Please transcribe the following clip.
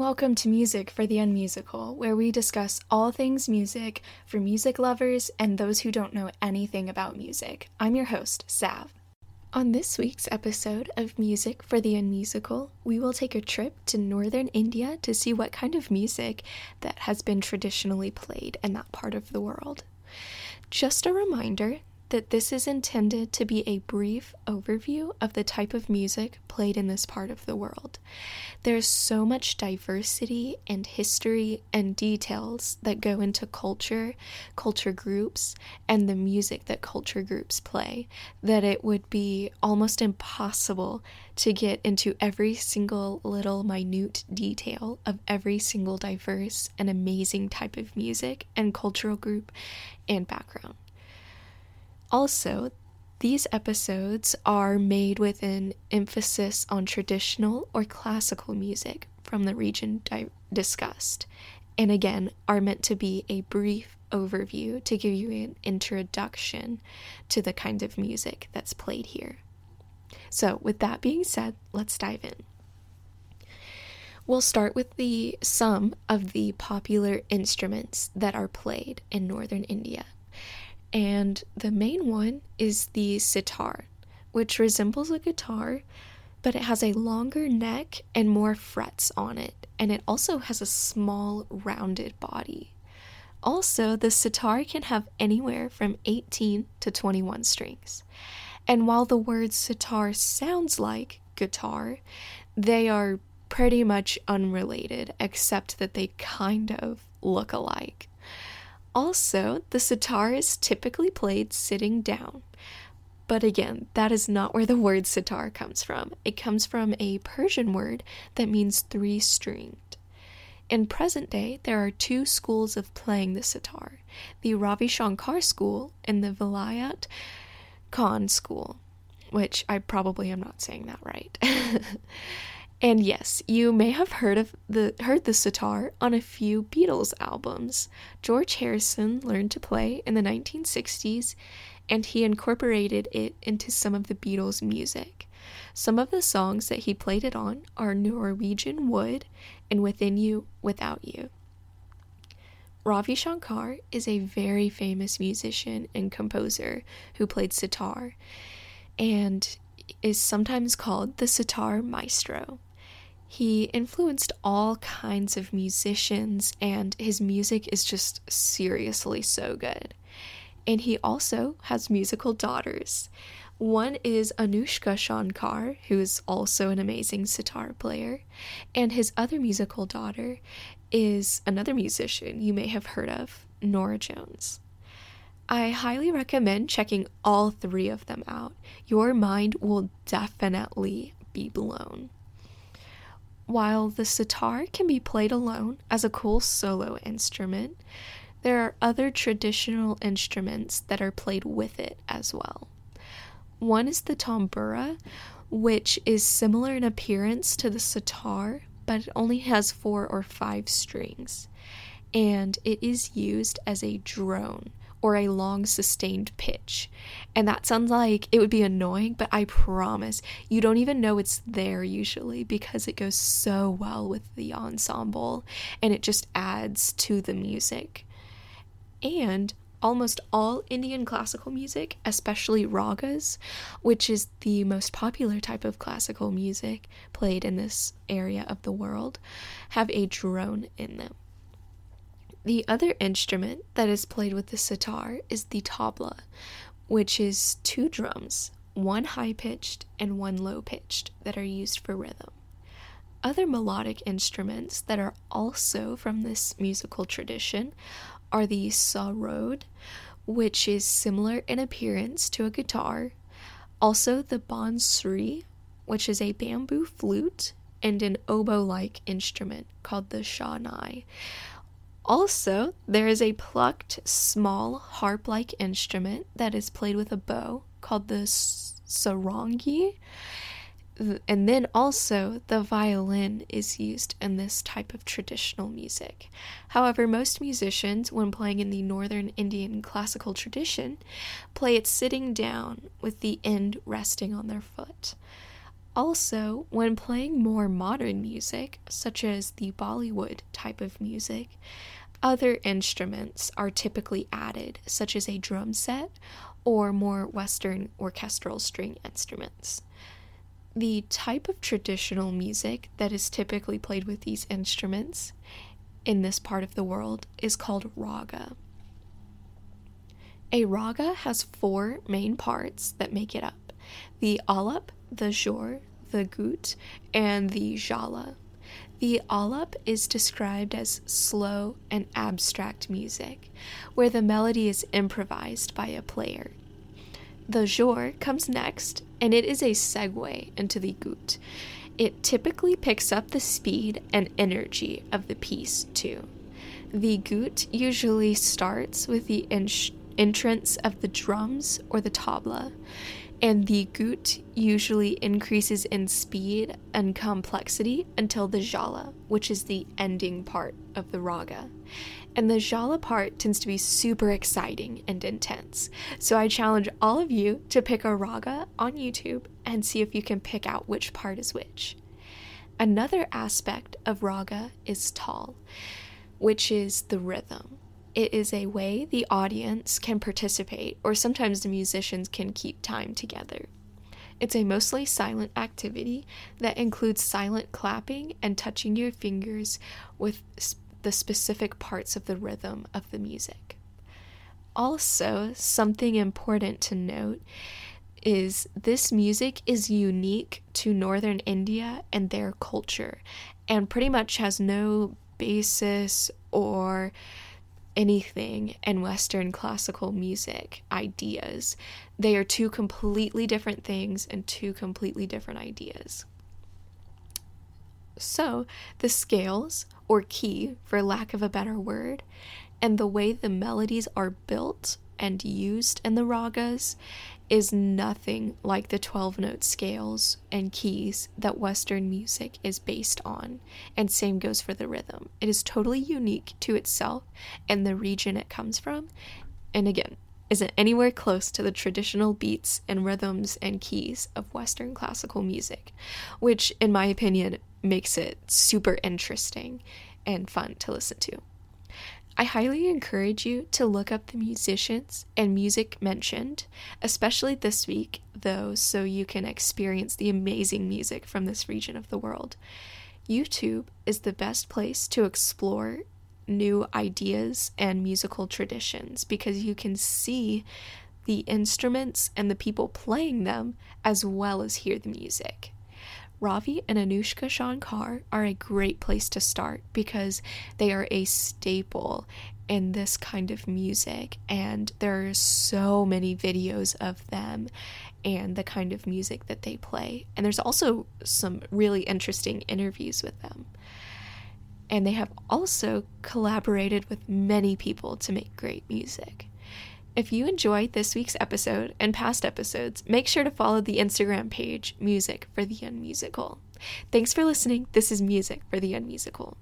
welcome to Music for the Unmusical, where we discuss all things music for music lovers and those who don't know anything about music. I'm your host, Sav. On this week's episode of Music for the Unmusical, we will take a trip to Northern India to see what kind of music that has been traditionally played in that part of the world. Just a reminder that this is intended to be a brief overview of the type of music played in this part of the world. There's so much diversity and history and details that go into culture, culture groups, and the music that culture groups play, that it would be almost impossible to get into every single little minute detail of every single diverse and amazing type of music and cultural group and background. Also, these episodes are made with an emphasis on traditional or classical music from the region discussed, and again, are meant to be a brief overview to give you an introduction to the kind of music that's played here. So, with that being said, let's dive in. We'll start with some of the popular instruments that are played in Northern India. And the main one is the sitar, which resembles a guitar, but it has a longer neck and more frets on it, and it also has a small, rounded body. Also, the sitar can have anywhere from 18 to 21 strings. And while the word sitar sounds like guitar, they are pretty much unrelated, except that they kind of look alike. Also, the sitar is typically played sitting down, but again, that is not where the word sitar comes from. It comes from a Persian word that means three-stringed. In present day, there are two schools of playing the sitar, the Ravi Shankar school and the Vilayat Khan school, which I probably am not saying that right. And yes, you may have heard the sitar on a few Beatles albums. George Harrison learned to play in the 1960s, and he incorporated it into some of the Beatles' music. Some of the songs that he played it on are Norwegian Wood and Within You, Without You. Ravi Shankar is a very famous musician and composer who played sitar, and is sometimes called the sitar maestro. He influenced all kinds of musicians, and his music is just seriously so good. And he also has musical daughters. One is Anoushka Shankar, who is also an amazing sitar player, and his other musical daughter is another musician you may have heard of, Norah Jones. I highly recommend checking all three of them out. Your mind will definitely be blown. While the sitar can be played alone as a cool solo instrument, there are other traditional instruments that are played with it as well. One is the tambura, which is similar in appearance to the sitar, but it only has 4 or 5 strings, and it is used as a drone, or a long sustained pitch. And that sounds like it would be annoying, but I promise you don't even know it's there usually, because it goes so well with the ensemble and it just adds to the music. And almost all Indian classical music, especially ragas, which is the most popular type of classical music played in this area of the world, have a drone in them. The other instrument that is played with the sitar is the tabla, which is 2 drums, 1 high-pitched and 1 low-pitched, that are used for rhythm. Other melodic instruments that are also from this musical tradition are the sarod, which is similar in appearance to a guitar, also the bansuri, which is a bamboo flute, and an oboe-like instrument called the shehnai. Also, there is a plucked, small, harp-like instrument that is played with a bow called the sarangi. And then also, the violin is used in this type of traditional music. However, most musicians, when playing in the Northern Indian classical tradition, play it sitting down with the end resting on their foot. Also, when playing more modern music, such as the Bollywood type of music, other instruments are typically added, such as a drum set or more Western orchestral string instruments. The type of traditional music that is typically played with these instruments in this part of the world is called raga. A raga has four main parts that make it up: the alap, the jor, the gut, and the jala. The alap is described as slow and abstract music, where the melody is improvised by a player. The jor comes next, and it is a segue into the gut. It typically picks up the speed and energy of the piece, too. The gut usually starts with the entrance of the drums or the tabla, and the gut usually increases in speed and complexity until the jala, which is the ending part of the raga. And the jala part tends to be super exciting and intense. So I challenge all of you to pick a raga on YouTube and see if you can pick out which part is which. Another aspect of raga is taal, which is the rhythm. It is a way the audience can participate, or sometimes the musicians can keep time together. It's a mostly silent activity that includes silent clapping and touching your fingers with the specific parts of the rhythm of the music. Also, something important to note is this music is unique to Northern India and their culture, and pretty much has no basis or anything in Western classical music ideas. They are two completely different things and two completely different ideas. So, the scales, or key, for lack of a better word, and the way the melodies are built and used in the ragas is nothing like the 12-note scales and keys that Western music is based on, and same goes for the rhythm. It is totally unique to itself and the region it comes from, and again, isn't anywhere close to the traditional beats and rhythms and keys of Western classical music, which, in my opinion, makes it super interesting and fun to listen to. I highly encourage you to look up the musicians and music mentioned, especially this week, though, so you can experience the amazing music from this region of the world. YouTube is the best place to explore new ideas and musical traditions because you can see the instruments and the people playing them as well as hear the music. Ravi and Anoushka Shankar are a great place to start because they are a staple in this kind of music, and there are so many videos of them and the kind of music that they play. And there's also some really interesting interviews with them. And they have also collaborated with many people to make great music. If you enjoyed this week's episode and past episodes, make sure to follow the Instagram page, Music for the Unmusical. Thanks for listening. This is Music for the Unmusical.